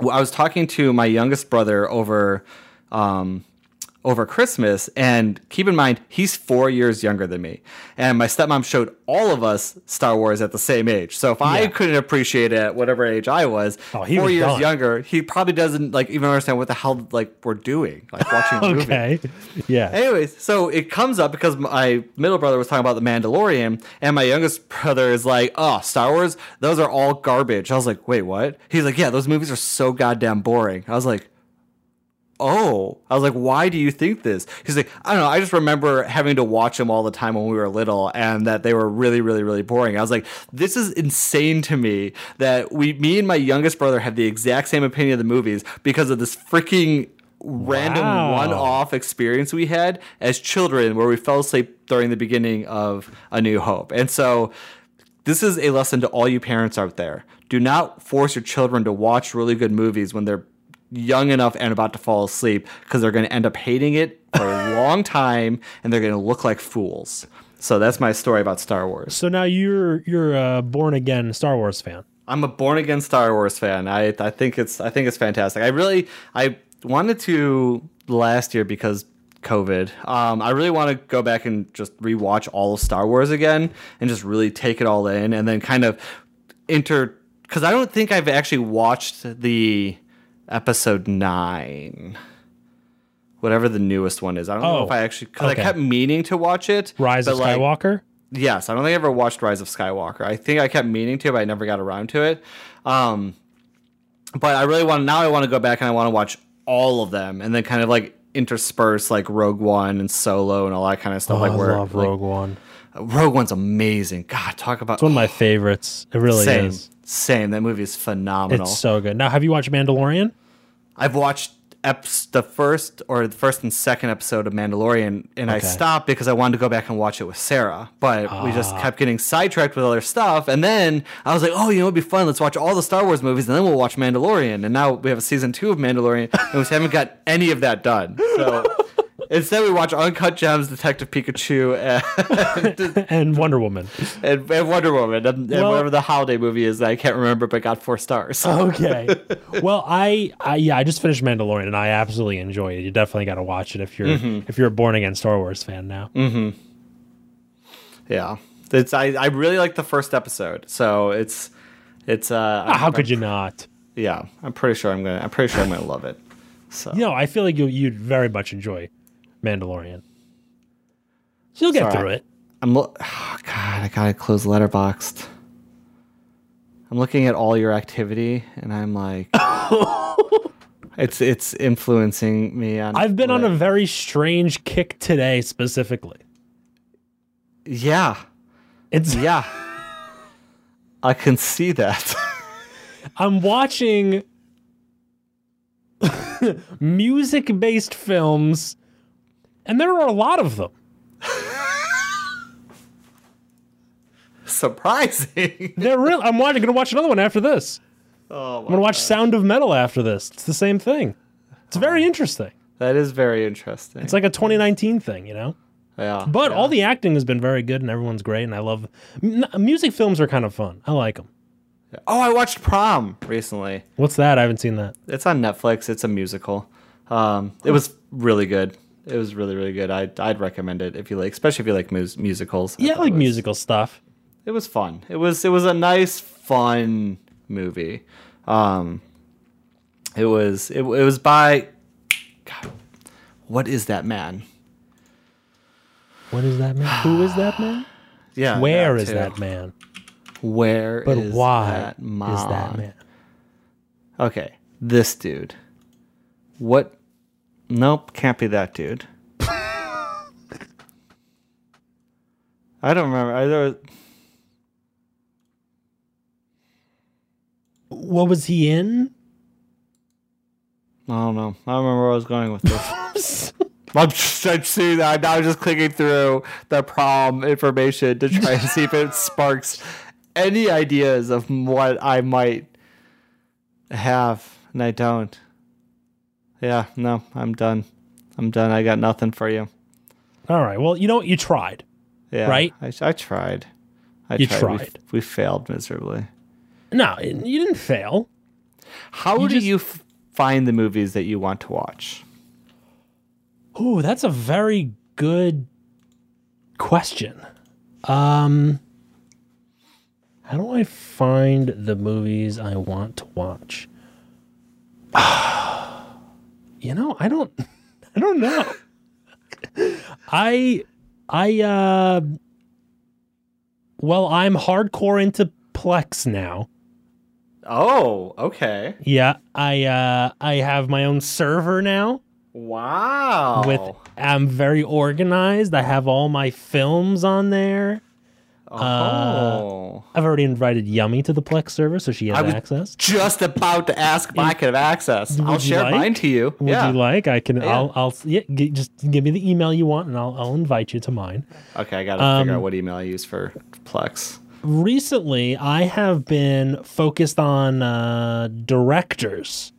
I was talking to my youngest brother over um, over Christmas, and keep in mind, he's four years younger than me. And my stepmom showed all of us Star Wars at the same age. So if yeah. I couldn't appreciate it at whatever age I was, oh, he four was years gone. Younger, he probably doesn't like even understand what the hell like we're doing, like watching a movie. Okay. Yeah. Anyways, so it comes up because my middle brother was talking about The Mandalorian, and my youngest brother is like, oh, Star Wars, those are all garbage. I was like, wait, what? He's like, yeah, those movies are so goddamn boring. I was like, oh, I was like, why do you think this? He's like, I don't know. I just remember having to watch them all the time when we were little, and that they were really, really, really boring. I was like, this is insane to me that we, me and my youngest brother have the exact same opinion of the movies because of this freaking random wow. one-off experience we had as children where we fell asleep during the beginning of A New Hope. And so this is a lesson to all you parents out there. Do not force your children to watch really good movies when they're young enough and about to fall asleep, because they're going to end up hating it for a long time, and they're going to look like fools. So that's my story about Star Wars. So now you're you're a born again Star Wars fan. I'm a born again Star Wars fan. I I think it's I think it's fantastic. I really I wanted to last year because COVID. Um, I really want to go back and just rewatch all of Star Wars again and just really take it all in, and then kind of inter because I don't think I've actually watched the Episode nine, whatever the newest one is. I don't oh, know if I actually... Because okay. I kept meaning to watch it. Rise of like, Skywalker? Yes. I don't think I ever watched Rise of Skywalker. I think I kept meaning to, but I never got around to it. Um, but I really want... Now I want to go back and I want to watch all of them, and then kind of like intersperse like Rogue One and Solo and all that kind of stuff. Oh, like I where, love like, Rogue One. Rogue One's amazing. God, talk about... It's one of my favorites. It really same, is. Same. That movie is phenomenal. It's so good. Now, have you watched Mandalorian? I've watched eps, the first or the first and second episode of Mandalorian, and okay. I stopped because I wanted to go back and watch it with Sarah, but uh. we just kept getting sidetracked with other stuff. And then I was like, oh, you know, it'd be fun. Let's watch all the Star Wars movies, and then we'll watch Mandalorian. And now we have a season two of Mandalorian, and we haven't got any of that done. So instead, we watch Uncut Gems, Detective Pikachu, and, and Wonder Woman, and, and Wonder Woman, and, well, and whatever the holiday movie is that I can't remember, but got four stars. Okay, well, I, I yeah, I just finished Mandalorian, and I absolutely enjoy it. You definitely got to watch it if you're mm-hmm. if you're a born again Star Wars fan now. Mm-hmm. Yeah, it's I, I really like the first episode, so it's it's uh, oh, how I'm, could I'm, you not? Yeah, I'm pretty sure I'm gonna I'm pretty sure I'm gonna love it. So you know, I feel like you you'd very much enjoy Mandalorian. So you'll get Sorry. through it. I'm lo- oh, God, I gotta close Letterboxd. I'm looking at all your activity, and I'm like, it's it's influencing me. On I've been what? on a very strange kick today, specifically. Yeah, it's yeah. I can see that. I'm watching music-based films. And there are a lot of them. Surprising. They're real. I'm going to watch another one after this. Oh, I'm going to watch God. Sound of Metal after this. It's the same thing. It's very interesting. That is very interesting. It's like a twenty nineteen thing, you know? Yeah. But yeah. all the acting has been very good, and everyone's great, and I love... M- music films are kind of fun. I like them. Oh, I watched Prom recently. What's that? I haven't seen that. It's on Netflix. It's a musical. Um, it was really good. It was really, really good. I'd, I'd recommend it if you like, especially if you like mus- musicals. I yeah, I like was, musical stuff. It was fun. It was it was a nice, fun movie. Um, it was it, it was by God. What is that man? What is that man? Who is that man? yeah. Where that is too. that man? Where? But is why that man? is that man? Okay, this dude. What? Nope, can't be that dude. I don't remember. I, there was... What was he in? I don't know. I don't remember where I was going with this. I'm just, I'm seeing, I'm now just clicking through the Prom information to try and see if it sparks any ideas of what I might have, and I don't. Yeah, no, I'm done. I'm done. I got nothing for you. All right. Well, you know what? You tried. Yeah. Right? I, I tried. I you tried. tried. We, we failed miserably. No, you didn't fail. How you do just... you f- find the movies that you want to watch? Ooh, that's a very good question. Um, how do I find the movies I want to watch? You know, I don't, I don't know. I, I, uh, well, I'm hardcore into Plex now. Oh, okay. Yeah, I, uh, I have my own server now. Wow. With I'm very organized. I have all my films on there. Oh. Uh, I've already invited Yummy to the Plex server, so she has I was access. Just about to ask if I could have access. Would I'll share like? mine to you. Would yeah. you like? I can. Yeah. I'll. I'll. Yeah, g- just give me the email you want, and I'll. I'll invite you to mine. Okay, I gotta um, figure out what email I use for Plex. Recently, I have been focused on uh, directors.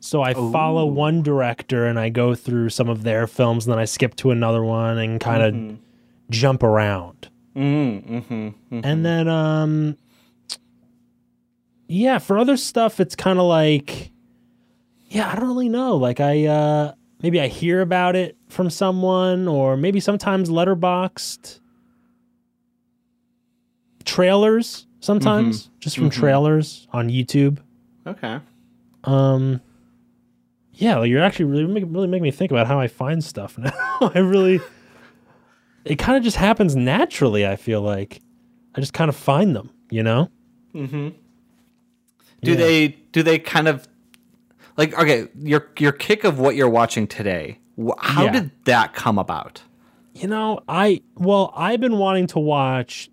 So I Ooh. follow one director and I go through some of their films and then I skip to another one and kind of mm-hmm. jump around. Mm-hmm. Mm-hmm. And then, um, yeah, for other stuff, it's kind of like, yeah, I don't really know. Like I, uh, maybe I hear about it from someone, or maybe sometimes Letterboxd trailers sometimes mm-hmm. just from mm-hmm. trailers on YouTube. Okay. Um, yeah, you're actually really make, really making me think about how I find stuff now. I really, it kind of just happens naturally, I feel like. I just kind of find them, you know? Mm-hmm. Do yeah. they, do they kind of, like, okay, your your kick of what you're watching today, how yeah. did that come about? You know, I, well, I've been wanting to watch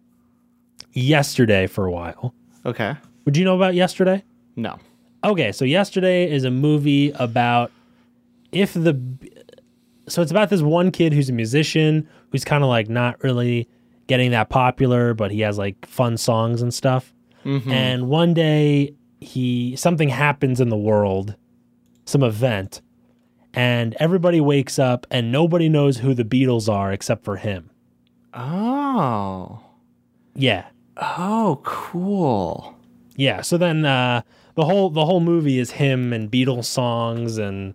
Yesterday for a while. Okay. Would you know about Yesterday? No. Okay, so Yesterday is a movie about if the... So it's about this one kid who's a musician who's kind of like not really getting that popular, but he has like fun songs and stuff. Mm-hmm. And one day he something happens in the world, some event, and everybody wakes up and nobody knows who the Beatles are except for him. Oh. Yeah. Oh, cool. Yeah, so then... uh The whole the whole movie is him and Beatles songs and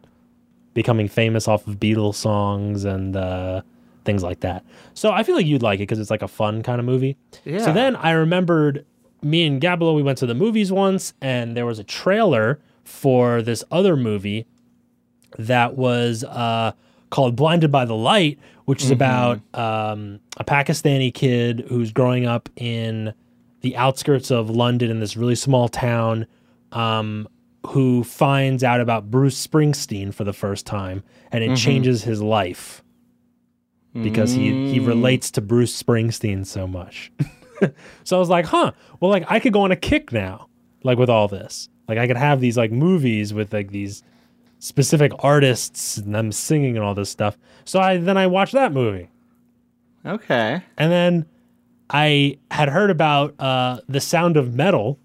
becoming famous off of Beatles songs and uh, things like that. So I feel like you'd like it because it's like a fun kind of movie. Yeah. So then I remembered me and Gablo, we went to the movies once and there was a trailer for this other movie that was uh, called Blinded by the Light, which is mm-hmm. about um, a Pakistani kid who's growing up in the outskirts of London in this really small town. Um, who finds out about Bruce Springsteen for the first time, and it mm-hmm. changes his life because mm. he, he relates to Bruce Springsteen so much. So I was like, huh, well, like I could go on a kick now, like with all this, like I could have these like movies with like these specific artists and them singing and all this stuff. So I, then I watched that movie. Okay. And then I had heard about, uh, The Sound of Metal,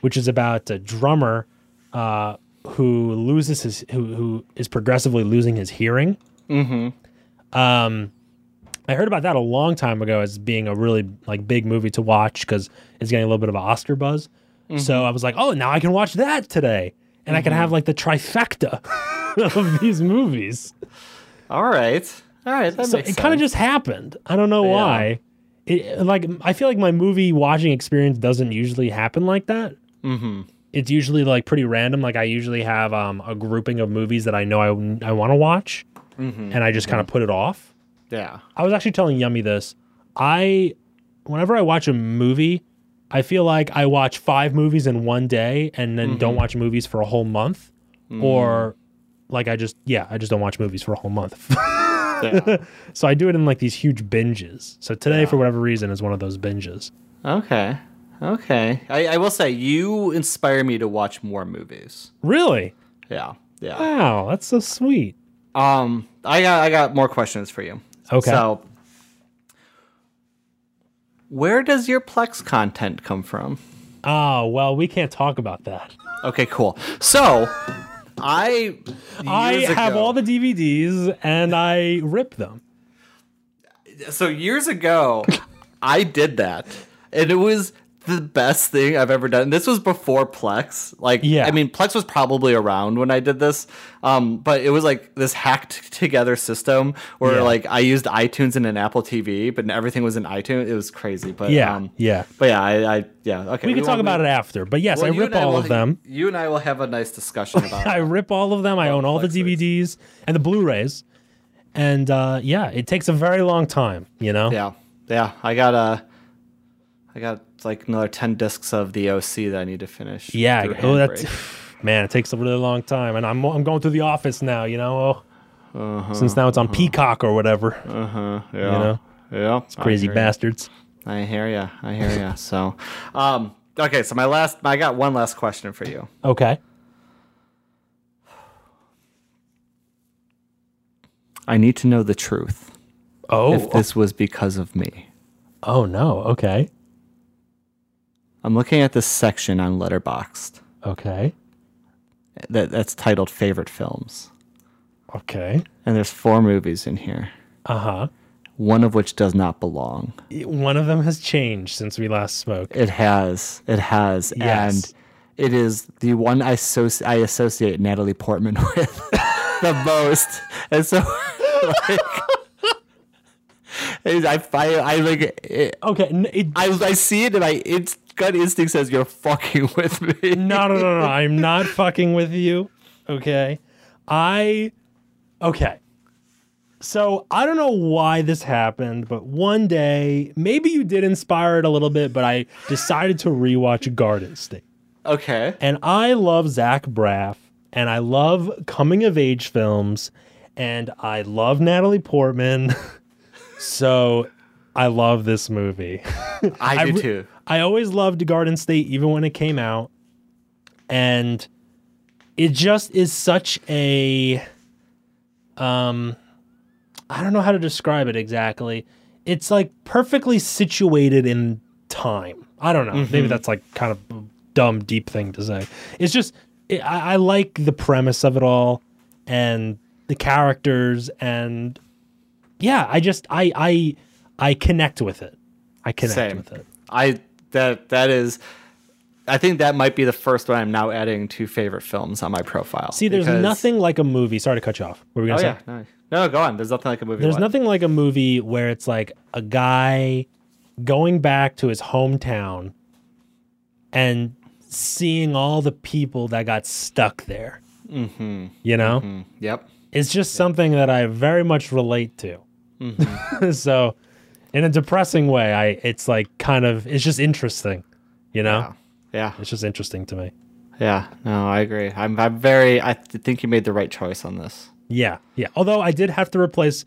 which is about a drummer uh, who loses his who, who is progressively losing his hearing. Mm-hmm. Um, I heard about that a long time ago as being a really like big movie to watch because it's getting a little bit of an Oscar buzz. Mm-hmm. So I was like, oh, now I can watch that today, and mm-hmm. I can have like the trifecta of these movies. All right, all right. That so makes it kind of just happened. I don't know yeah. why. It, like I feel like my movie watching experience doesn't usually happen like that. Mm-hmm. It's usually like pretty random. Like I usually have um, a grouping of movies that I know I, I want to watch, mm-hmm. and I just kind of yeah. put it off. Yeah. I was actually telling Yummy this. I, whenever I watch a movie, I feel like I watch five movies in one day and then mm-hmm. don't watch movies for a whole month, mm-hmm. or like I just yeah I just don't watch movies for a whole month. Yeah. So I do it in like these huge binges. So today, yeah. for whatever reason, is one of those binges. Okay. Okay. I, I will say, you inspire me to watch more movies. Really? Yeah. Yeah. Wow, that's so sweet. Um, I got I got more questions for you. Okay. So, where does your Plex content come from? Oh, well, we can't talk about that. Okay, cool. So, I I ago, have all the D V Ds and I rip them. So years ago, I did that, and it was the best thing I've ever done. This was before Plex. Like, yeah. I mean, Plex was probably around when I did this, um, but it was like this hacked together system where yeah. like I used iTunes and an Apple T V, but everything was in iTunes. It was crazy. But yeah, um, yeah, but yeah, I, I yeah. Okay, we, we can talk about we, it after. But yes, well, I rip all I will, of them. You and I will have a nice discussion about. I rip all of them. I own all Plex the D V Ds is. and the Blu-rays, and uh, yeah, it takes a very long time. You know. Yeah, yeah. I got a. I got like another ten discs of the O C that I need to finish. Yeah, oh, that's, man, it takes a really long time, and I'm I'm going through The Office now, you know, uh-huh, since now it's on uh-huh. Peacock or whatever. Uh huh. Yeah. You know? Yeah. It's crazy I bastards. You. I hear ya. I hear ya. So, um, okay. So my last, I got one last question for you. Okay. I need to know the truth. Oh. If this was because of me. Oh no. Okay. I'm looking at this section on Letterboxd. Okay. That that's titled Favorite Films. Okay. And there's four movies in here. Uh-huh. One of which does not belong. One of them has changed since we last spoke. It has. It has. Yes. And it is the one I, so- I associate Natalie Portman with the most. And so, like... I, I, I like it, okay. It, I I see it and I it's gut instinct says you're fucking with me. No, no, no, no. I'm not fucking with you. Okay, I okay. So I don't know why this happened, but one day maybe you did inspire it a little bit. But I decided to rewatch Garden State. Okay, and I love Zach Braff and I love coming of age films and I love Natalie Portman. So, I love this movie. I, I do too. I always loved Garden State, even when it came out. And it just is such a... um, I don't know how to describe it exactly. It's like perfectly situated in time. I don't know. Mm-hmm. Maybe that's like kind of a dumb, deep thing to say. It's just, it, I, I like the premise of it all and the characters and... Yeah, I just I I I connect with it. I connect Same. with it. I that that is I think that might be the first one I'm now adding to favorite films on my profile. See, there's because... nothing like a movie. Sorry to cut you off. What were we gonna oh, say? Yeah, no. no, go on. There's nothing like a movie. There's what? nothing like a movie where it's like a guy going back to his hometown and seeing all the people that got stuck there. Mm-hmm. You know? Mm-hmm. Yep. It's just yep. something that I very much relate to. Mm-hmm. So, in a depressing way, I it's like kind of it's just interesting, you know? Yeah. yeah. It's just interesting to me. Yeah. No, I agree. I'm I'm very I th- think you made the right choice on this. Yeah. Yeah. Although I did have to replace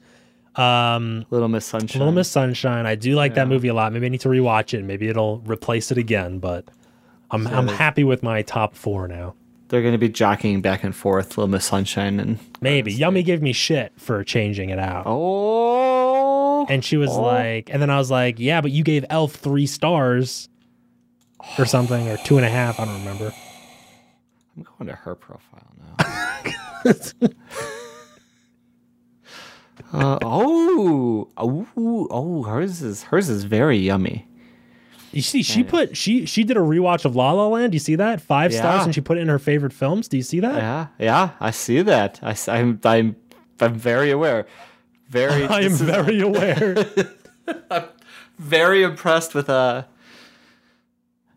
um Little Miss Sunshine. Little Miss Sunshine. I do like yeah. that movie a lot. Maybe I need to rewatch it. Maybe it'll replace it again, but I'm so I'm happy with my top four now. They're going to be jockeying back and forth, Little Miss Sunshine. and Maybe. Yummy gave me shit for changing it out. Oh. And she was oh. like, and then I was like, yeah, but you gave Elf three stars or something, or two and a half. I don't remember. I'm going to her profile now. uh, oh. Oh, oh, hers is hers is very yummy. You see, she put she she did a rewatch of La La Land. Do you see that? Five yeah. stars, and she put it in her favorite films. Do you see that? Yeah, yeah, I see that. I, I'm I'm I'm very aware. Very, I am very is, aware. I'm very impressed with uh.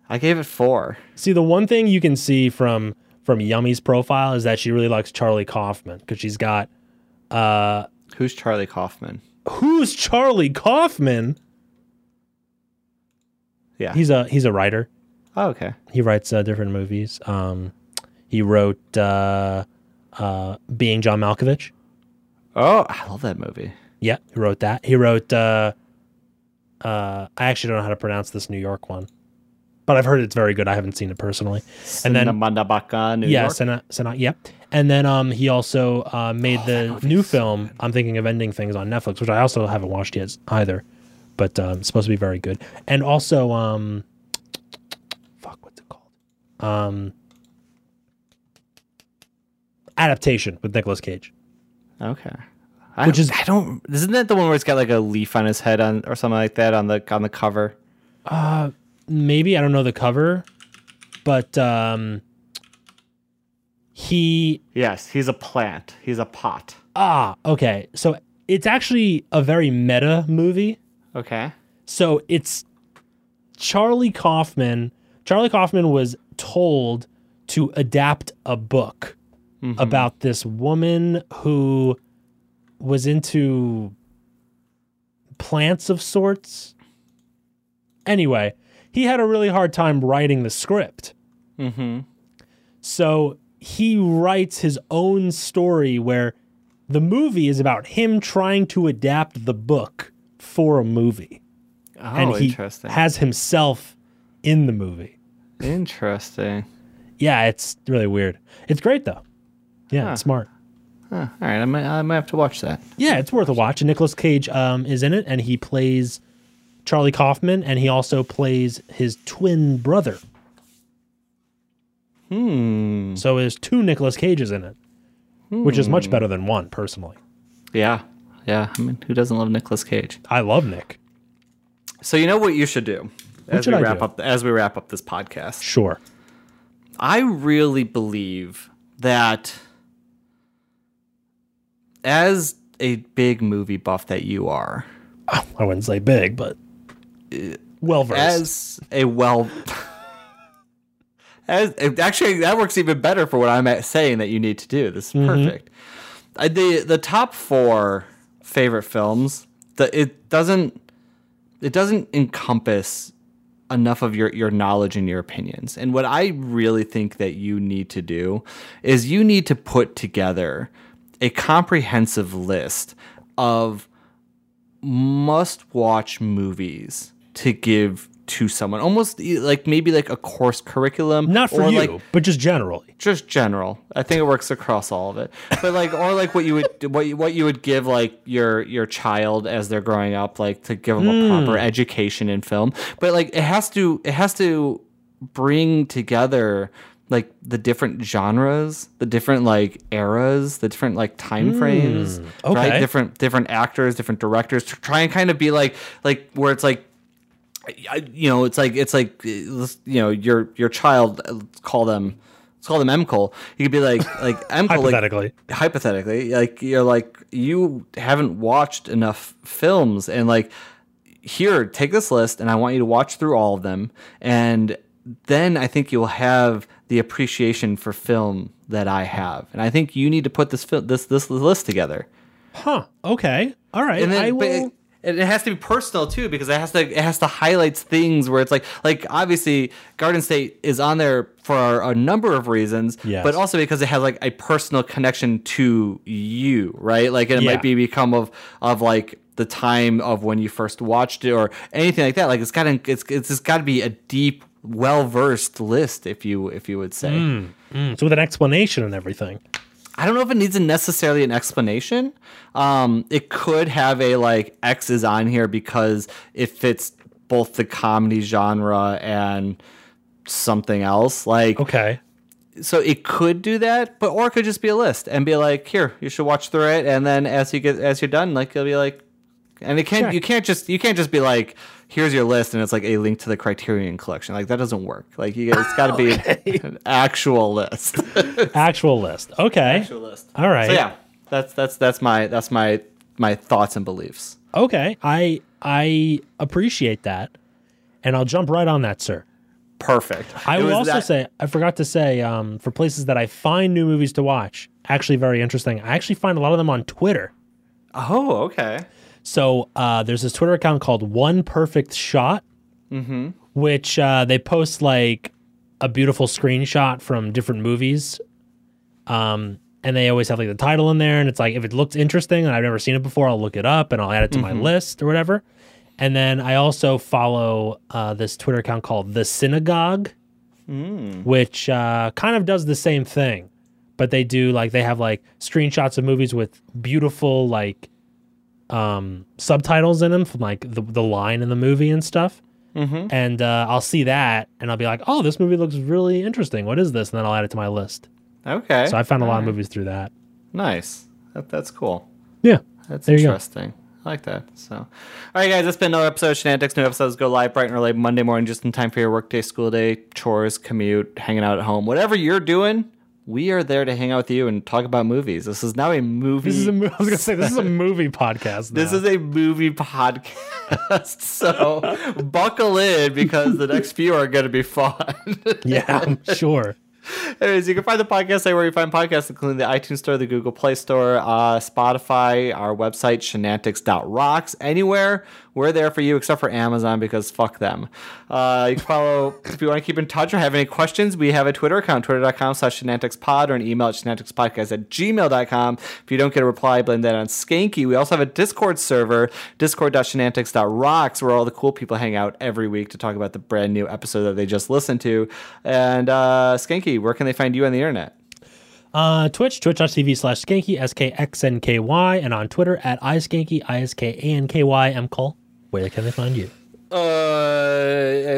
I gave it four. See, the one thing you can see from from Yummy's profile is that she really likes Charlie Kaufman because she's got uh. Who's Charlie Kaufman? Who's Charlie Kaufman? Yeah, he's a he's a writer. Oh, okay. He writes uh, different movies. Um, he wrote uh, uh, Being John Malkovich. Oh, I love that movie. Yeah, he wrote that. He wrote. Uh, uh, I actually don't know how to pronounce this New York one. but I've heard it's very good. I haven't seen it personally. And then Mandabaka, New yeah, York. Sena, Sena, yeah. And then um, he also uh, made oh, the new film, so I'm Thinking of Ending Things, on Netflix, which I also haven't watched yet either, but um, it's supposed to be very good. And also, um, fuck, what's it called? Um, Adaptation with Nicolas Cage. Okay. I Which is I don't isn't that the one where it's got like a leaf on his head on or something like that on the on the cover? Uh maybe I don't know the cover, but um he yes he's a plant, he's a pot. Ah, okay. So it's actually a very meta movie. Okay. So it's Charlie Kaufman. Charlie Kaufman was told to adapt a book mm-hmm. about this woman who was into plants of sorts. Anyway, he had a really hard time writing the script. Mm-hmm. So he writes his own story where the movie is about him trying to adapt the book for a movie. Oh, and he interesting. Has himself in the movie. Interesting. Yeah, it's really weird. It's great, though. Yeah, huh. It's smart. Huh, all right, I might, I might have to watch that. Yeah, it's worth a watch. And Nicolas Cage um, is in it, and he plays Charlie Kaufman, and he also plays his twin brother. Hmm. So there's two Nicolas Cages in it, hmm. which is much better than one, personally. Yeah, yeah. I mean, who doesn't love Nicolas Cage? I love Nick. So you know what you should do as should we I wrap do? up as we wrap up this podcast. Sure. I really believe that, as a big movie buff that you are, I wouldn't say big, but well versed. As a well, as actually that works even better for what I'm saying that you need to do. This is mm-hmm. perfect. I, the the top four favorite films. The, it doesn't it doesn't encompass enough of your, your knowledge and your opinions. And what I really think that you need to do is you need to put together a comprehensive list of must-watch movies to give to someone, almost like maybe like a course curriculum. Not for or you, like, but just generally. Just general. I think it works across all of it. But like, or like what you would what you, what you would give like your your child as they're growing up, like to give them mm. a proper education in film. But like, it has to it has to bring together like the different genres, the different like eras, the different like time mm, frames, okay. right? Different different actors, different directors, to try and kind of be like like where it's like, you know, it's like it's like you know your your child, let's call them let's call them M C L. You could be like like M C L hypothetically like, hypothetically like you're like you haven't watched enough films, and like here, take this list and I want you to watch through all of them, and then I think you'll have the appreciation for film that I have. And I think you need to put this fil- this this list together. Huh. Okay. All right. And then, I will... it, it has to be personal too, because it has to it has to highlight things where it's like like obviously Garden State is on there for a number of reasons, yes. but also because it has like a personal connection to you, right? Like it yeah. might be become of of like the time of when you first watched it or anything like that. Like it's got it's it's, it's got to be a deep, well-versed list, if you if you would say. Mm, mm. So with an explanation and everything. I don't know if it needs a necessarily an explanation. Um, it could have a, like, X is on here because it fits both the comedy genre and something else. Like, okay. So it could do that, but or it could just be a list and be like, here, you should watch through it, and then as you get as you're done, like, you'll be like, and it can't Check. you can't just you can't just be like, here's your list, and it's like a link to the Criterion Collection. Like that doesn't work. Like you, it's got to be okay. an actual list. actual list. Okay. Actual list. All right. So yeah, that's that's that's my that's my my thoughts and beliefs. Okay, I I appreciate that, and I'll jump right on that, sir. Perfect. I it will also that- say I forgot to say um, for places that I find new movies to watch, actually very interesting. I actually find a lot of them on Twitter. Oh, okay. So uh, there's this Twitter account called One Perfect Shot, mm-hmm. which uh, they post like a beautiful screenshot from different movies. Um, and they always have like the title in there. And it's like, if it looks interesting and I've never seen it before, I'll look it up and I'll add it to mm-hmm. my list or whatever. And then I also follow uh, this Twitter account called The Synagogue, mm. which uh, kind of does the same thing, but they do like they have like screenshots of movies with beautiful like um, subtitles in them from like the, the line in the movie and stuff. Mm-hmm. And uh, I'll see that and I'll be like, oh, this movie looks really interesting. What is this? And then I'll add it to my list. Okay. So I found a All lot right. of movies through that. Nice. That, that's cool. Yeah. That's there interesting. I like that. So, all right, guys, that's been another episode of Shenantics. New episodes go live bright and early Monday morning, just in time for your workday, school day, chores, commute, hanging out at home. Whatever you're doing, we are there to hang out with you and talk about movies. This is now a movie. This is a, I was going to say, this is a movie podcast now. This is a movie podcast. So buckle in because the next few are going to be fun. Yeah, I'm sure. Anyways, you can find the podcast anywhere you find podcasts, including the iTunes Store, the Google Play Store, uh, Spotify, our website, shenantics dot rocks. Anywhere, we're there for you, except for Amazon, because fuck them. Uh, you can follow, if you want to keep in touch or have any questions, we have a Twitter account, twitter dot com slash shenanticspod, or an email at shenanticspodcast at gmail dot com. If you don't get a reply, blame that on Skanky. We also have a Discord server, discord dot shenantics dot rocks, where all the cool people hang out every week to talk about the brand new episode that they just listened to. And uh, Skanky, where can they find you on the internet? Uh, Twitch, twitch dot t v slash skanky, S K X N K Y, and on Twitter at iskanky, I S K A N K Y. M Cole, where can they find you? Uh,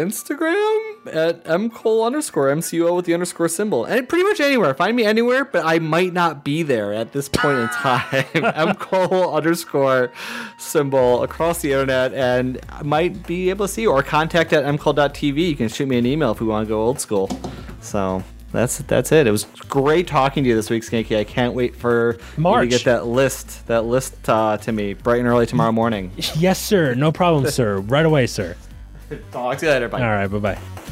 Instagram at mcole underscore, M C U O with the underscore symbol. And pretty much anywhere. Find me anywhere, but I might not be there at this point in time. mcole underscore symbol across the internet, and I might be able to see you, or contact at mcole dot t v. You can shoot me an email if we want to go old school. So that's that's it. It was great talking to you this week, Skanky. I can't wait for March. You to get that list, that list uh, to me bright and early tomorrow morning. Yes, sir. No problem, sir. Right away, sir. Talk to you later. Bye. All right. Bye-bye.